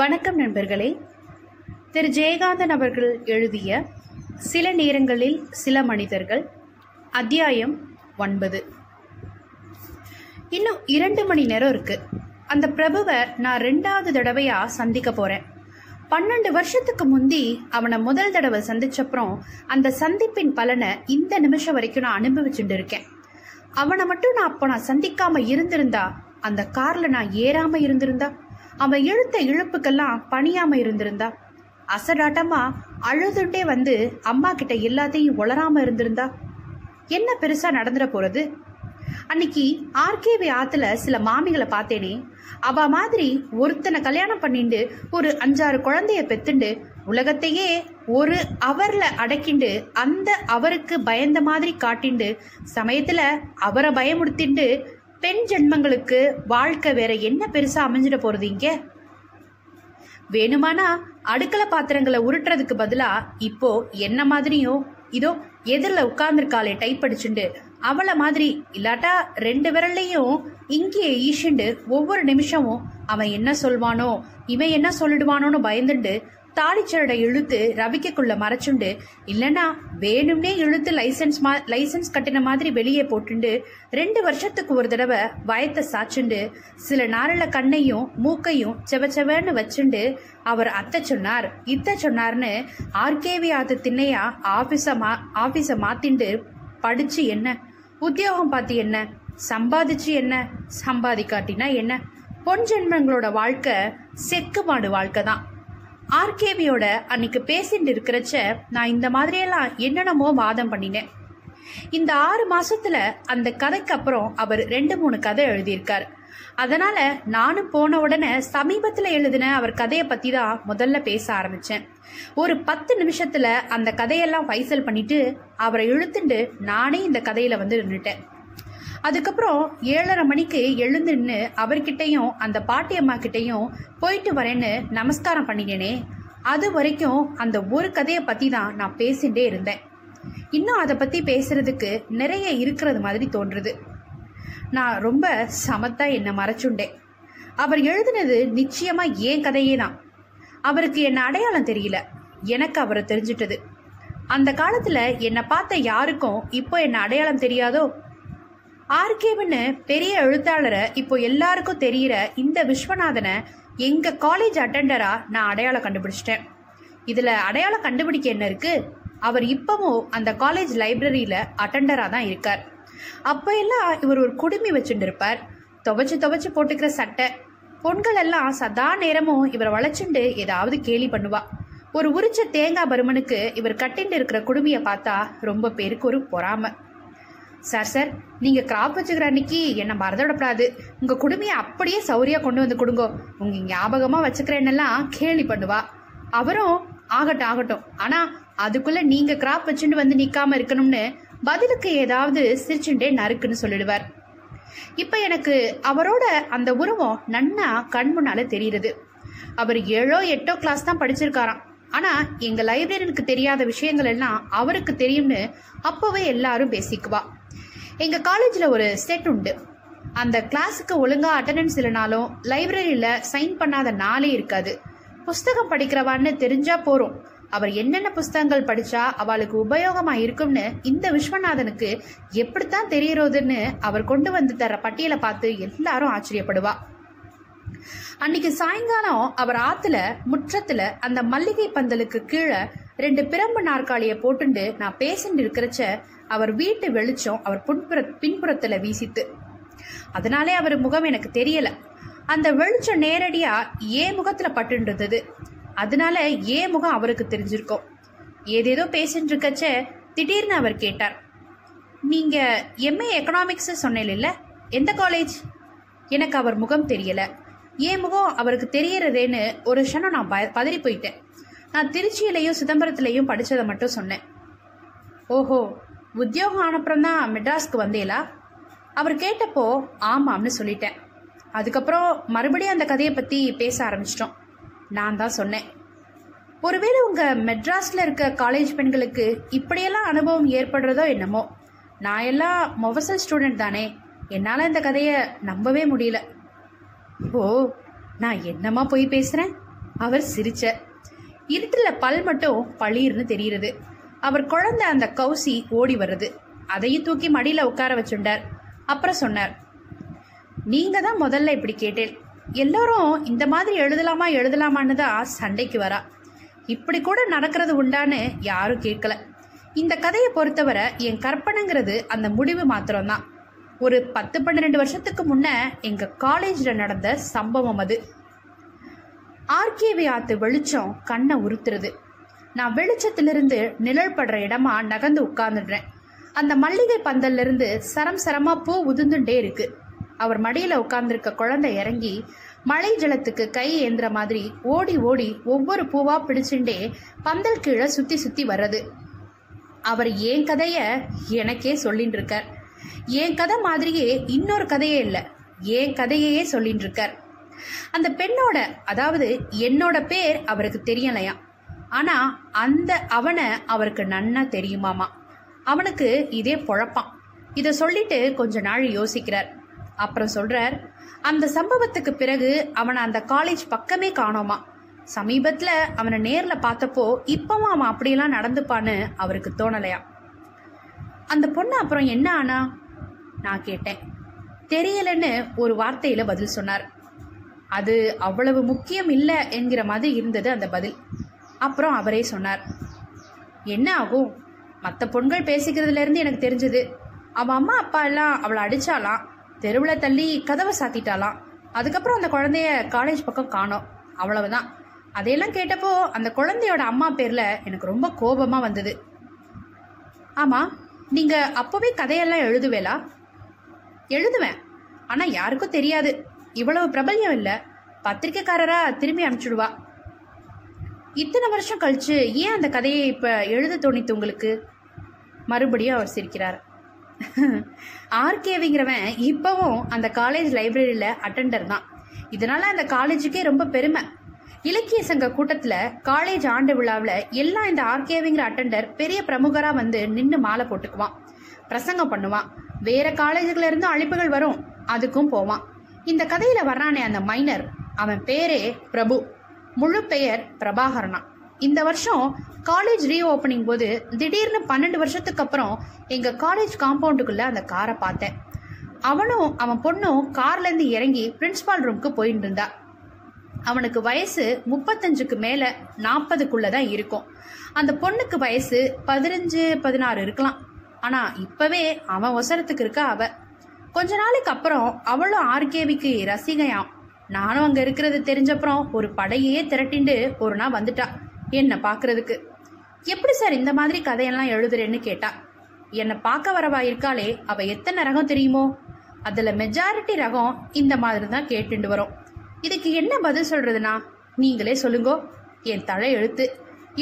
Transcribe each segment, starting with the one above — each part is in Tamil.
வணக்கம் நண்பர்களே. திரு ஜெயகாந்தன் அவர்கள் எழுதிய சில நேரங்களில் சில மனிதர்கள் அத்தியாயம் 9. இன்னும் 2 மணி நேரம் இருக்குது. அந்த பிரபுவை நான் 2வது தடவையாக சந்திக்க போகிறேன். 12 வருஷத்துக்கு முந்தி அவனை முதல் தடவை சந்திச்சப்புறம் அந்த சந்திப்பின் பலனை இந்த நிமிஷம் வரைக்கும் நான் அனுபவிச்சுட்டு இருக்கேன். அவனை மட்டும் நான் அப்போ சந்திக்காம இருந்திருந்தா, அந்த காரில் நான் ஏறாமல் இருந்திருந்தா, அவன் இழுத்த இழுப்புக்கெல்லாம் பணியாமல் இருந்திருந்தா, அசடாட்டமாக அழுதுண்டே வந்து அம்மா கிட்ட எல்லாத்தையும் உளராமல் இருந்திருந்தா, என்ன பெருசாக நடந்துட போகிறது? அன்னைக்கு ஆர்கேவி ஆற்றுல சில மாமிகளை பார்த்தேனே, அவ மாதிரி ஒருத்தனை கல்யாணம் பண்ணிட்டு ஒரு 5-6 குழந்தைய பெத்துண்டு உலகத்தையே ஒரு அவரில் அடக்கிண்டு அந்த அவருக்கு பயந்த மாதிரி காட்டிண்டு சமயத்தில் அவரை பயமுடுத்திண்டு பெண் ஜென்மங்களுக்கு வாழ்க்கை வேற என்ன பெருசாக அமைஞ்சிட போகிறது? இங்கே வேணுமானா அடுக்கலை பாத்திரங்களை உருட்டுறதுக்கு பதிலாக இப்போ என்ன மாதிரியும் இதோ எதிரில் உட்கார்ந்துருக்காளே டைப் அடிச்சுண்டு அவளை மாதிரி, இல்லாட்டா 2 விரல்லையும் இங்கே ஈஷண்டு ஒவ்வொரு நிமிஷமும் அவன் என்ன சொல்வானோ இவன் என்ன சொல்லிடுவானோன்னு பயந்துண்டு தாளிச்சரடை இழுத்து ரவிக்கக்குள்ளே மறைச்சுண்டு, இல்லைன்னா வேணும்னே இழுத்து லைசன்ஸ் கட்டின மாதிரி வெளியே போட்டுண்டு 2 வருஷத்துக்கு ஒரு தடவை வயத்தை சாச்சுண்டு சில நாளில் கண்ணையும் மூக்கையும் செவச்செவன்னு வச்சுண்டு அவர் அத்தை சொன்னார் இத்தை சொன்னார்னு ஆர்கேவி ஆத்து திண்ணையா ஆஃபீஸை மாற்றிண்டு படித்து என்ன, உத்தியோகம் பார்த்து என்ன, சம்பாதிச்சு என்ன, சம்பாதிக்காட்டினா என்ன, பொன் ஜென்மங்களோட வாழ்க்கை செக்கு மாடு வாழ்க்கை தான். ஆர்கேவியோட அன்னைக்கு பேசிட்டு இருக்கிறச்ச நான் இந்த மாதிரியெல்லாம் என்னென்னமோ வாதம் பண்ணினேன். இந்த 6 மாசத்துல அந்த கதைக்கு அப்புறம் அவர் 2-3 கதை எழுதியிருக்கார். அதனால நானும் போன உடனே சமீபத்தில் எழுதின அவர் கதையை பற்றி தான் முதல்ல பேச ஆரம்பித்தேன். ஒரு 10 நிமிஷத்தில் அந்த கதையெல்லாம் ஃபைசல் பண்ணிட்டு அவரை இழுத்துண்டு நானே இந்த கதையில் வந்து நின்றுட்டேன். அதுக்கப்புறம் 7:30 மணிக்கு எழுந்து நின்று அவர்கிட்டையும் அந்த பாட்டி அம்மா கிட்டேயும் போயிட்டு வரேன்னு நமஸ்காரம் பண்ணினேனே, அது வரைக்கும் அந்த ஒரு கதையை பற்றி தான் நான் பேசிகிட்டே இருந்தேன். இன்னும் அதை பற்றி பேசுகிறதுக்கு நிறைய இருக்கிறது மாதிரி தோன்றுறது. நான் ரொம்ப சமத்தா என்னை மறைச்சுண்டேன். அவர் எழுதுனது நிச்சயமாக ஏன் கதையே தான். அவருக்கு என்னை அடையாளம் தெரியல, எனக்கு அவரை தெரிஞ்சிட்டது. அந்த காலத்தில் என்னை பார்த்த யாருக்கும் இப்போ என்னை அடையாளம் தெரியாதோ? ஆர்கேவின்னு பெரிய எழுத்தாளரை இப்போ எல்லாருக்கும் தெரிகிற இந்த விஸ்வநாதனை எங்கள் காலேஜ் அட்டெண்டராக நான் அடையாளம் கண்டுபிடிச்சிட்டேன். இதில் அடையாளம் கண்டுபிடிக்க என்ன இருக்குது? அவர் இப்போவும் அந்த காலேஜ் லைப்ரரியில் அட்டெண்டராக தான் இருக்கார். அப்போ எல்லாம் இவர் ஒரு குடுமி வச்சுட்டு இருப்பார், துவைச்சு போட்டுக்கிற சட்டை. பொண்கள் எல்லாம் சதா நேரமும் இவரை வளைச்சுண்டு ஏதாவது கேலி பண்ணுவா. ஒரு உரிச்ச தேங்காய் பருமனுக்கு இவர் கட்டிண்டு இருக்கிற குடுமியை பார்த்தா ரொம்ப பேருக்கு ஒரு பொறாம. சார் நீங்கள் கிராப் வச்சுக்கிற அன்னைக்கு என்னை மறந்துவிடப்படாது, உங்கள் குடுமியை அப்படியே சௌரியா கொண்டு வந்து கொடுங்கோ, உங்கள் ஞாபகமாக வச்சுக்கிறேன்னெல்லாம் கேலி பண்ணுவா. அவரும் ஆகட்டும், ஆனால் அதுக்குள்ளே நீங்கள் கிராப் வச்சுட்டு வந்து நிற்காம இருக்கணும்னு பதிலுக்கு ஏதாவது சிரிச்சுண்டே நறுக்குன்னு சொல்லிடுவார். இப்போ எனக்கு அவரோட அந்த உருவம் நன்னா கண் முன்னால தெரியுது. அவர் 7ஓ 8ஓ கிளாஸ் தான் படிச்சிருக்காராம். ஆனால் எங்கள் லைப்ரரியனுக்கு தெரியாத விஷயங்கள் எல்லாம் அவருக்கு தெரியும்னு அப்போவே எல்லாரும் பேசிக்குவா. எங்கள் காலேஜில் ஒரு செட் உண்டு. அந்த கிளாஸுக்கு ஒழுங்காக அட்டண்டன்ஸ் இல்லைனாலும் லைப்ரரியில் சைன் பண்ணாத நாளே இருக்காது. புஸ்தகம் படிக்கிறவான்னு தெரிஞ்சால் போகிறோம், அவர் என்னென்ன புஸ்தகங்கள் படித்தா அவளுக்கு உபயோகமாக இருக்கும்னு இந்த விஸ்வநாதனுக்கு எப்படித்தான் தெரிகிறதுன்னு அவர் கொண்டு வந்து தர பட்டியலை பார்த்து எல்லாரும் ஆச்சரியப்படுவா. அன்னைக்கு சாயங்காலம் அவர் ஆற்றுல முற்றத்தில் அந்த மல்லிகை பந்தலுக்கு கீழே 2 பிரம்பு நாற்காலியை போட்டுண்டு நான் பேசிட்டு இருக்கிறச்ச அவர் வீட்டு வெளிச்சம் அவர் பின்புறத்தில் வீசித்து, அதனாலே அவர் முகம் எனக்கு தெரியலை. அந்த வெளிச்சம் நேரடியாக ஏன் முகத்தில் பட்டுன்றது, அதனால ஏன் முகம் அவருக்கு தெரிஞ்சிருக்கோம். ஏதேதோ பேசிட்டு இருக்கச்ச திடீர்னு அவர் கேட்டார், நீங்கள் எம்ஏ எக்கனாமிக்ஸு சொன்னேன் இல்லை, எந்த காலேஜ்? எனக்கு அவர் முகம் தெரியலை, ஏன் முகம் அவருக்கு தெரியறதேன்னு ஒரு க்ஷணம் நான் பதறி போயிட்டேன். நான் திருச்சியிலையும் சிதம்பரத்துலேயும் படித்ததை மட்டும் சொன்னேன். ஓஹோ, உத்தியோகம் ஆனப்புறம்தான் மெட்ராஸ்க்கு வந்தேலா? அவர் கேட்டப்போ ஆமாம்னு சொல்லிட்டேன். அதுக்கப்புறம் மறுபடியும் அந்த கதையை பற்றி பேச ஆரம்பிச்சிட்டோம். நான் தான் சொன்னேன், ஒருவேளை உங்கள் மெட்ராஸில் இருக்க காலேஜ் பெண்களுக்கு இப்படியெல்லாம் அனுபவம் ஏற்படுறதோ என்னமோ, நான் எல்லாம் மொஃபசல் ஸ்டூடெண்ட் தானே, என்னால் இந்த கதையை நம்பவே முடியல. ஓ, நான் என்னமா போய் பேசுகிறேன், அவர் சிரிச்ச. இருட்டில் பல் மட்டும் பளிர்னு தெரிகிறது. அவர் குழந்தை அந்த கௌசி ஓடி வர்றது அதையும் தூக்கி மடியில் உட்கார வச்சுட்டார். அப்புறம் சொன்னார், நீங்கள் தான் முதல்ல இப்படி கேட்டேன். எல்லோரும் இந்த மாதிரி எழுதலாமா எழுதலாமான்னு தான் சண்டைக்கு வரா. இப்படி கூட நடக்கிறது உண்டான்னு யாரும் கேட்கல. இந்த கதையை பொறுத்தவரை என் கற்பனைங்கிறது அந்த முடிவு மாத்திரம்தான். ஒரு 10-12 வருஷத்துக்கு முன்னே எங்கள் காலேஜில் நடந்த சம்பவம் அது. ஆர்கேவி ஆத்து வெளிச்சம் கண்ணை உறுத்துறது. நான் வெளிச்சத்திலிருந்து நிழல் படுற இடமா நகர்ந்து உட்கார்ந்துடுறேன். அந்த மல்லிகை பந்தல்லிருந்து சரம் சரமாக பூ உதிர்ந்துட்டே இருக்கு. அவர் மடியில் உட்கார்ந்துருக்க குழந்தை இறங்கி மழை ஜலத்துக்கு கை ஏந்துற மாதிரி ஓடி ஓடி ஒவ்வொரு பூவாக பிடிச்சுட்டே பந்தல் கீழே சுற்றி சுற்றி வர்றது. அவர் என் கதையை எனக்கே சொல்லிட்டு இருக்கார். என் கதை மாதிரியே இன்னொரு கதையே இல்லை, என் கதையே சொல்லிட்டு இருக்கார். அந்த பெண்ணோட, அதாவது என்னோட பேர் அவருக்கு தெரியலையா. ஆனால் அந்த அவனை அவருக்கு நன்னா தெரியுமாமா. அவனுக்கு இதே பொழப்பான். இதை சொல்லிட்டு கொஞ்ச நாள் யோசிக்கிறார். அப்புறம் சொல்கிறார், அந்த சம்பவத்துக்கு பிறகு அவனை அந்த காலேஜ் பக்கமே காணோமா. சமீபத்தில் அவனை நேரில் பார்த்தப்போ இப்போவும் அவன் அப்படிலாம் நடந்துப்பான்னு அவருக்கு தோணலையா. அந்த பொண்ணு அப்புறம் என்ன ஆனா நான் கேட்டேன். தெரியலன்னு ஒரு வார்த்தையில் பதில் சொன்னார். அது அவ்வளவு முக்கியம் இல்லை என்கிற மாதிரி இருந்தது அந்த பதில். அப்புறம் அவரே சொன்னார், என்ன ஆகும், மற்ற பொண்கள் பேசிக்கிறதுலேருந்து எனக்கு தெரிஞ்சது. அவன் அம்மா அப்பா எல்லாம் அவளை அடித்தாலாம், தெருவில் தள்ளி கதவை சாத்திட்டாலாம். அதுக்கப்புறம் அந்த குழந்தைய காலேஜ் பக்கம் காணோம், அவ்வளவுதான். அதையெல்லாம் கேட்டப்போ அந்த குழந்தையோட அம்மா பேரில் எனக்கு ரொம்ப கோபமாக வந்தது. ஆமாம், நீங்கள் அப்போவே கதையெல்லாம் எழுதுவேலா? எழுதுவேன், ஆனால் யாருக்கும் தெரியாது. இவ்வளவு பிரபல்யம் இல்லை. பத்திரிக்கைக்காரராக திரும்பி அனுப்பிச்சுடுவா. இத்தனை வருஷம் கழிச்சு ஏன் அந்த கதையை இப்போ எழுத தோணித்து உங்களுக்கு? மறுபடியும் அவர் சிரிக்கிறார். ஆர்கேவிங்கிறவன் இப்போவும் அந்த காலேஜ் லைப்ரரியில் அட்டெண்டர் தான். இதனால் அந்த காலேஜுக்கே ரொம்ப பெருமை. இலக்கிய சங்க கூட்டத்தில் காலேஜ் ஆண்டு விழாவில் எல்லாம் இந்த ஆர்கேவிங்கிற அட்டெண்டர் பெரிய பிரமுகராக வந்து நின்று மாலை போட்டுக்குவான், பிரசங்கம் பண்ணுவான். வேறு காலேஜுகளிலிருந்து அழைப்புகள் வரும், அதுக்கும் போவான். இந்த கதையில் வர்றானே அந்த மைனர், அவன் பேரே பிரபு, முழு பெயர் பிரபாகரனா. இந்த வருஷம் காலேஜ் ரீஓப்பனிங் போது திடீர்னு 12 வருஷத்துக்கு அப்புறம் எங்கள் காலேஜ் காம்பவுண்டுக்குள்ளே அந்த காரை பார்த்தேன். அவனும் அவன் பொண்ணும் கார்லேருந்து இறங்கி பிரின்ஸிபால் ரூமுக்கு போயிட்டு இருந்தா. அவனுக்கு வயசு 35க்கு மேலே, 40க்குள்ளே தான் இருக்கும். அந்த பொண்ணுக்கு வயசு 15-16 இருக்கலாம். ஆனால் இப்போவே அவன் ஒசரத்துக்கு இருக்கா. அவள் கொஞ்ச நாளைக்கு அப்புறம் அவளும் ஆர்கேவிக்கு ரசிகையாம். நானும் அங்கே இருக்கிறது தெரிஞ்சப்புறம் ஒரு படையே திரட்டிண்டு ஒரு நாள் வந்துட்டா என்னை பார்க்கறதுக்கு. எப்படி சார் இந்த மாதிரி கதையெல்லாம் எழுதுறேன்னு கேட்டா. என்னை பார்க்க வரவா இருக்காளே, அவள் எத்தனை ரகம் தெரியுமோ, அதில் மெஜாரிட்டி ரகம் இந்த மாதிரி தான் கேட்டுண்டு வரும். இதுக்கு என்ன பதில் சொல்கிறதுனா நீங்களே சொல்லுங்கோ. என் தலை எழுத்து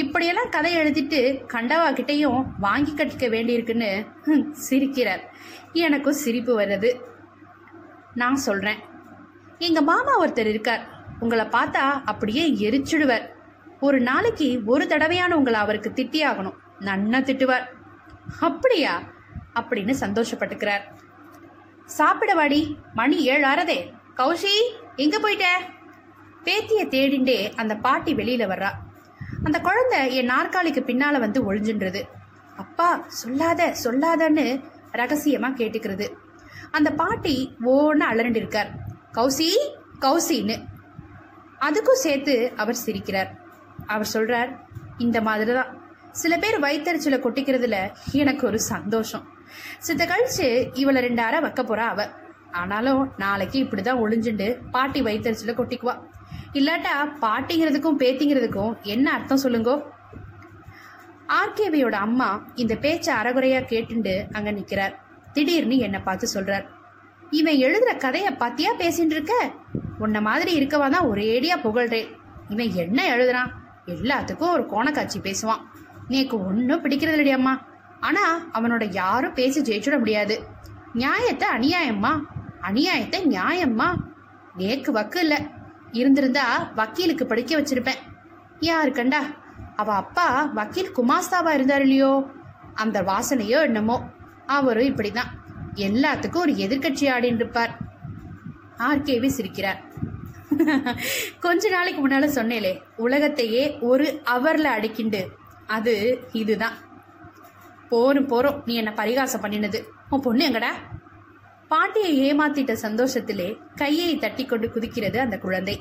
இப்படியெல்லாம் கதை எழுதிட்டு கண்டவாக்கிட்டையும் வாங்கி கட்டிக்க வேண்டியிருக்குன்னு சிரிக்கிறார். எனக்கும் சிரிப்பு வர்றது. நான் சொல்கிறேன், எங்கள் மாமா ஒருத்தர் இருக்கார். உங்களை பார்த்தா அப்படியே எரிச்சிடுவார். ஒரு நாளைக்கு ஒரு தடவையான உங்களை அவருக்கு திட்டியாகணும், நன்னா திட்டுவார். அப்படியா அப்படின்னு சந்தோஷப்பட்டுக்கிறார். சாப்பிடவாடி, மணி 7 ஆறதே. கௌஷி எங்கே போயிட்ட? பேத்தியை தேடிண்டே அந்த பாட்டி வெளியில் வர்றா. அந்த குழந்தை என் நாற்காலிக்கு பின்னால் வந்து ஒழிஞ்சுன்றது. அப்பா சொல்லாத சொல்லாதன்னு ரகசியமாக கேட்டுக்கிறது. அந்த பாட்டி ஓன்னு அலரண்டிருக்கார், கௌசி கௌசின்னு. அதுக்கும் சேர்த்து அவர் சிரிக்கிறார். அவர் சொல்கிறார், இந்த மாதிரி தான் சில பேர் வயிற்றுச்சலை கொட்டிக்கிறதுல எனக்கு ஒரு சந்தோஷம். சித்த கழிச்சு இவளை 2 அரை வைக்க போகிறா அவள். ஆனாலும் நாளைக்கு இப்படி தான் ஒளிஞ்சுண்டு பாட்டி வயிற்றுச்சலை கொட்டிக்குவா. இல்லாட்டா பாட்டிங்கிறதுக்கும் பேத்திங்கிறதுக்கும் என்ன அர்த்தம் சொல்லுங்கோ. ஆர்கேவியோட அம்மா இந்த பேச்சை அறகுறையாக கேட்டுண்டு அங்கே நிற்கிறார். திடீர்னு என்னை பார்த்து சொல்கிறார், இவன் எழுதுகிற கதையை பார்த்தியா பேசிகிட்டு இருக்க? உன்ன மாதிரி இருக்கவா தான் ஒரேடியாக புகழ்றேன். இவன் என்ன எழுதுறான், எல்லாத்துக்கும் ஒரு கோணக்காட்சி பேசுவான். நீக்கு ஒன்றும் பிடிக்கிறது இல்லையாம்மா. ஆனால் அவனோட யாரும் பேசி ஜெயிச்சுட முடியாது. நியாயத்தை அநியாயம்மா, அநியாயத்தை நியாயம்மா. நேக்கு வக்கு இல்லை, இருந்திருந்தா வக்கீலுக்கு படிக்க வச்சிருப்பேன். யாரு கண்டா, அவள் அப்பா வக்கீல் குமாஸ்தாவா இருந்தார் இல்லையோ, அந்த வாசனையோ என்னமோ. அவரும் இப்படி தான் எல்லாத்துக்கும் ஒரு எதிர்கட்சி ஆடின்னு இருப்பார். ஆர்கேவி சிரிக்கிறார். கொஞ்ச நாளைக்கு முன்னால சொன்னேலே, உலகத்தையே ஒரு அவர்ல அடிக்கிண்டு, அது இதுதான். போறோம் நீ என்ன பரிகாசம் பண்ணினது, உன் பொண்ணு எங்கடா? பாட்டியை ஏமாத்திட்ட சந்தோஷத்திலே கையை தட்டி கொண்டு குதிக்கிறது அந்த குழந்தை.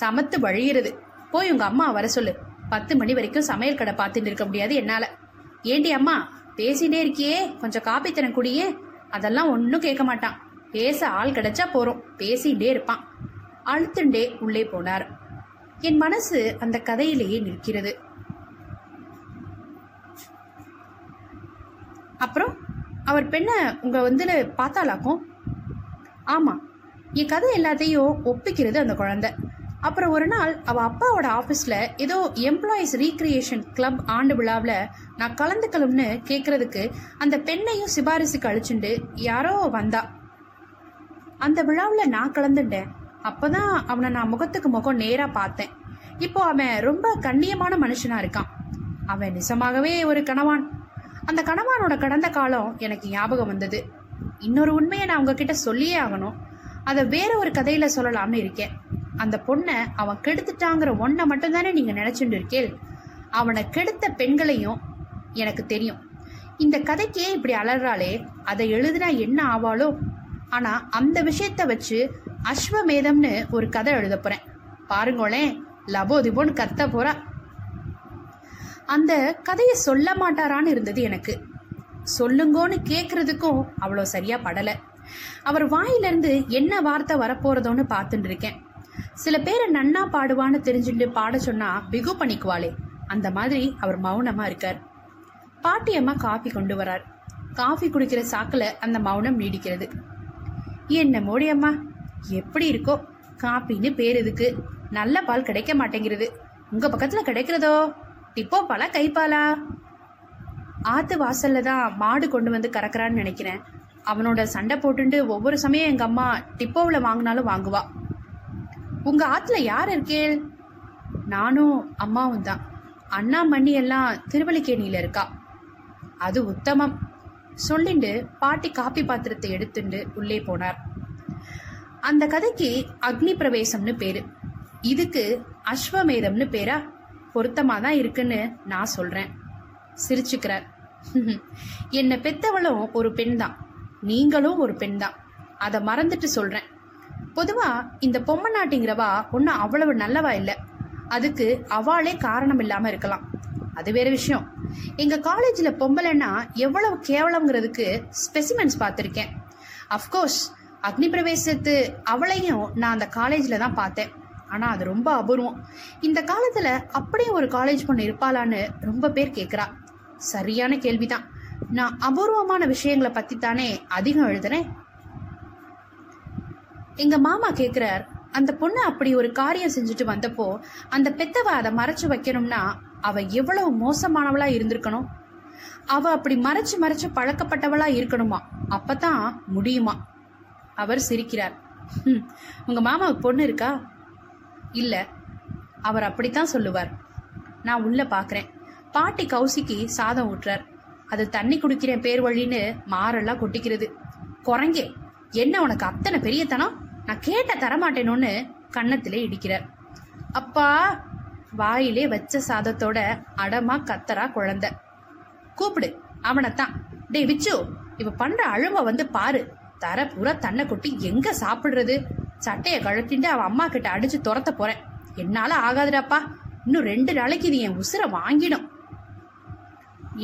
சமத்து வழியிறது. போய் உங்க அம்மா வர சொல்லு. 10 மணி வரைக்கும் சமையல் கடை பார்த்துட்டு இருக்க முடியாது என்னால. ஏண்டி அம்மா பேசிட்டே இருக்கியே, கொஞ்சம் காப்பி தரேன் குடியே. அதெல்லாம் ஒன்னும் கேட்க மாட்டான். பேச ஆள் கிடைச்சா போறோம், பேசிட்டே இருப்பான். அழுத்துண்டே உள்ளே போனார். என் மனசு அந்த கதையிலேயே நிற்கிறது. அப்புறம் அவர் பெண்ணை உங்க வந்து பார்த்தாலாக்கும். ஆமா, என் கதை எல்லாத்தையும் ஒப்பிக்கிறது அந்த குழந்தை. அப்புறம் ஒரு நாள் அவ அப்பாவோட ஆபீஸ்ல ஏதோ எம்ப்ளாயிஸ் ரீக்ரியேஷன் கிளப் ஆண்டு விழாவில் நான் கலந்துக்கலும்னு கேட்கறதுக்கு அந்த பெண்ணையும் சிபாரிசுக்கு அழிச்சுண்டு யாரோ வந்தா. அந்த விழாவில் நான் கலந்துட்டேன். அப்பதான் அவனை நான் முகத்துக்கு முகம் நேரா பார்த்தேன். இப்போ அவன் ரொம்ப கண்ணியமான மனுஷனா இருக்கான். அவன் நிஜமாகவே ஒரு கனவான். அந்த கணவானோட கடந்த காலம் எனக்கு ஞாபகம் வந்தது. இன்னொரு உண்மையை நான் உங்ககிட்ட சொல்லியே ஆகணும். அதை வேற ஒரு கதையில சொல்லலாம்னு இருக்கேன். அந்த பொண்ணை அவன் கெடுத்துட்டாங்கிற ஒன்றை மட்டும்தானே நீங்க நினைச்சுட்டு இருக்கேள். அவனை கெடுத்த பெண்களையும் எனக்கு தெரியும். இந்த கதைக்கே இப்படி அலறாளே, அதை எழுதுனா என்ன ஆவாளோ? ஆனா அந்த விஷயத்த வச்சு அஸ்வமேதம்னு ஒரு கதை எழுத போறேன். பாருங்களேன், லபோதிபோன்னு கத்த போறா. அந்த கதையை சொல்ல மாட்டாரான்னு இருந்தது எனக்கு. சொல்லுங்கன்னு கேட்கறதுக்கும் அவ்வளோ சரியா படல. அவர் வாயிலிருந்து என்ன வார்த்தை வரப்போறதோன்னு பார்த்துட்டு இருக்கேன். சில பேரை நன்னா பாடுவான்னு தெரிஞ்சுட்டு பாட சொன்னா பிகு பண்ணிக்குவாளே, அந்த மாதிரி அவர் மௌனமா இருக்கார். பாட்டியம்மா காஃபி கொண்டு வரார். காஃபி குடிக்கிற சாக்குல அந்த மௌனம் நீடிக்கிறது. என்ன மோடியம்மா, எப்படி இருக்கோ? காப்பின்னு பேர் எதுக்கு? நல்ல பால் கிடைக்க மாட்டேங்கிறது. உங்க பக்கத்துல கிடைக்கிறதோ? டிப்போ பாலா, கைப்பாலா? ஆத்து வாசல்ல தான் மாடு கொண்டு வந்து கறக்குறான்னு நினைக்கிறேன். அவனோட சண்டை போட்டுண்டு ஒவ்வொரு சமயம் எங்க அம்மா டிப்போவில் வாங்கினாலும் வாங்குவா. உங்க ஆத்துல யார் இருக்கேள்? நானும் அம்மாவும் தான். அண்ணா மண்ணி எல்லாம் திருவல்லிக்கேணியில இருக்கா. அது உத்தமம் சொல்லிண்டு பாட்டி காப்பி பாத்திரத்தை எடுத்துண்டு உள்ளே போனார். அந்த கதைக்கு அக்னி பிரவேசம்னு பேரு, இதுக்கு அஸ்வமேதம்னு பேரா? பொருத்தமாக தான் இருக்குன்னு நான் சொல்றேன். சிரிச்சுக்கிறார். என்னை பெத்தவளும் ஒரு பெண் தான், நீங்களும் ஒரு பெண் தான், அதை மறந்துட்டு சொல்றேன். பொதுவா இந்த பொம்மை நாட்டிங்கிறவா ஒன்றும் அவ்வளவு நல்லவா இல்லை. அதுக்கு அவளே காரணம் இல்லாமல் இருக்கலாம், அது வேற விஷயம். எங்க காலேஜில் பொம்பளைன்னா எவ்வளவு கேவலங்கிறதுக்கு ஸ்பெசிமென்ஸ் பார்த்துருக்கேன். அஃப்கோர்ஸ் அக்னி பிரவேசத்து அவளையும் நான் அந்த காலேஜில் தான் பார்த்தேன். ஆனால் அது ரொம்ப அபூர்வம். இந்த காலத்தில் அப்படியே ஒரு காலேஜ் பொண்ணு இருப்பாளான்னு ரொம்ப பேர் கேட்குறா. சரியான கேள்விதான். நான் அபூர்வமான விஷயங்களை பற்றி தானே அதிகம் எழுதுறேன். எங்கள் மாமா கேட்குறார், அந்த பொண்ணு அப்படி ஒரு காரியம் செஞ்சுட்டு வந்தப்போ அந்த பெத்தவ அதை மறைச்சு வைக்கணும்னா அவள் எவ்வளவு மோசமானவளா இருந்திருக்கணும். அவள் அப்படி மறைச்சு பழக்கப்பட்டவளா இருக்கணுமா? அப்பதான் முடியுமா? அவர் சிரிக்கிறார். உங்க மாமாவுக்கு பொண்ணு இருக்கா? இல்ல, அவர் அப்படித்தான் சொல்லுவார். நான் உள்ள பாக்குறேன். பாட்டி கௌசிக்கு சாதம் ஊட்டுறார். அது தண்ணி குடிக்கிற பேர் வழின்னு மாறெல்லாம் கொட்டிக்கிறது. குரங்கே, என்ன உனக்கு அத்தனை பெரியத்தனம்? நான் கேட்ட தரமாட்டேனோன்னு கன்னத்திலே இடிக்கிறார். அப்பா வாயிலே வச்ச சாதத்தோட அடமா கத்தரா குழந்தை. கூப்பிடு அவனைத்தான். டே விச்சு, இவ பண்ற அழும்ப வந்து பாரு. தர பூரா தன்னை கொட்டி எங்க சாப்பிடுறது? சட்டையை கழட்டிட்டு அவன் அம்மா கிட்ட அடிச்சு துரத்த போறேன். என்னால ஆகாதுடாப்பா, இன்னும் 2 நாளைக்கு இது என் உசுரை வாங்கிடும்.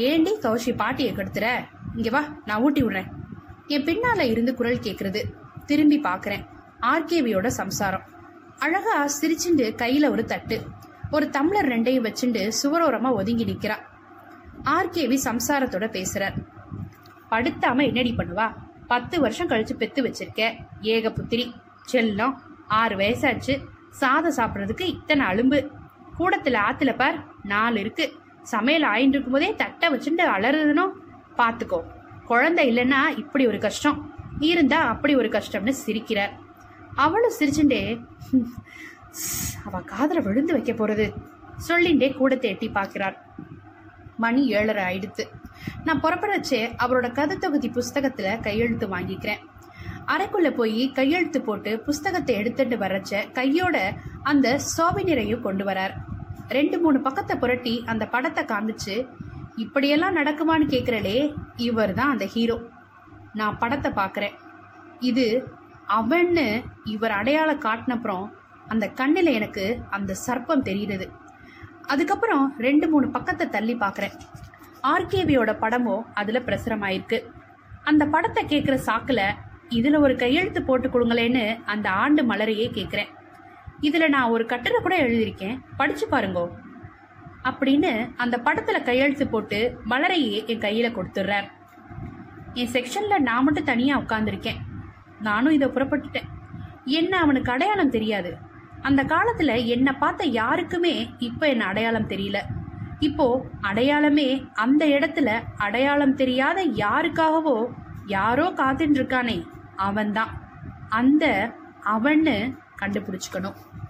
ஏண்டி கௌஷி பாட்டியை கெடுத்துற? இங்க வா, நான் ஊட்டி விடுறேன். என் பின்னால இருந்து குரல் கேட்கறது. திரும்பி பாக்குறேன். ஆர்கேவியோட சம்சாரம். அழகா சிரிச்சுண்டு கையில ஒரு தட்டு, ஒரு டம்ளர் ரெண்டையும் வச்சுண்டு சுவரோரமா ஒதுங்கி நிக்கிறா. ஆர்கேவி சம்சாரத்தோட பேசுறார். படுத்தாம என்னடி பண்ணுவா? 10 வருஷம் கழிச்சு பெத்து வச்சிருக்க ஏக புத்திரி செல்லம். 6 வயசாச்சு, சாதம் சாப்பிட்றதுக்கு இத்தனை அலும்பு. கூடத்துல ஆத்துல பார் 4 இருக்கு. சமையல் ஆயிட்டு இருக்கும் போதே தட்டை வச்சுட்டு அலறதுனும் பார்த்துக்கோ. குழந்தை இல்லைன்னா இப்படி ஒரு கஷ்டம், இருந்தா அப்படி ஒரு கஷ்டம்னு சிரிக்கிறார். அவளும் சிரிச்சுட்டே அவ காதல விழுந்து வைக்க போறது சொல்லிண்டே கூடத்தை எட்டி பார்க்கிறார். மணி 7:30 ஆயிடுத்து. நான் புறப்படச்சே அவரோட கதை தொகுதி புஸ்தகத்துல கையெழுத்து வாங்கிக்கிறேன். அறைக்குள்ள போய் கையெழுத்து போட்டு புஸ்தகத்தை எடுத்துட்டு வரைச்ச கையோட அந்த சோபினரையும் கொண்டு வரார். 2-3 பக்கத்தை புரட்டி அந்த படத்தை காமிச்சு, இப்படியெல்லாம் நடக்குமான்னு கேட்குறலே, இவர் தான் அந்த ஹீரோ. நான் படத்தை பார்க்குறேன், இது அவன்னு இவர் அடையாளம் காட்டினப்புறம் அந்த கண்ணில் எனக்கு அந்த சர்ப்பம் தெரியுது. அதுக்கப்புறம் 2-3 பக்கத்தை தள்ளி பார்க்குறேன், ஆர்கேவியோட படமும் அதில் பிரசுரமாயிருக்கு. அந்த படத்தை கேட்குற சாக்கில் இதில் ஒரு கையெழுத்து போட்டு கொடுங்களேன்னு அந்த ஆண்டு மலரையே கேட்குறேன். இதில் நான் ஒரு கட்டுரை கூட எழுதியிருக்கேன், படித்து பாருங்கோ அப்படின்னு அந்த படத்தில் கையெழுத்து போட்டு மலரையே என் கையில் கொடுத்துட்றார். என் செக்ஷனில் நான் மட்டும் தனியாக உட்காந்துருக்கேன். நானும் இதை புறப்பட்டுட்டேன். என்ன அவனுக்கு அடையாளம் தெரியாது. அந்த காலத்தில் என்னை பார்த்த யாருக்குமே இப்போ என்ன அடையாளம் தெரியல. இப்போது அடையாளமே அந்த இடத்துல அடையாளம் தெரியாத யாருக்காகவோ யாரோ காத்துட்டு இருக்கானே, அவன்தான் அந்த அவன்னு கண்டுபிடிச்சுக்கணும்.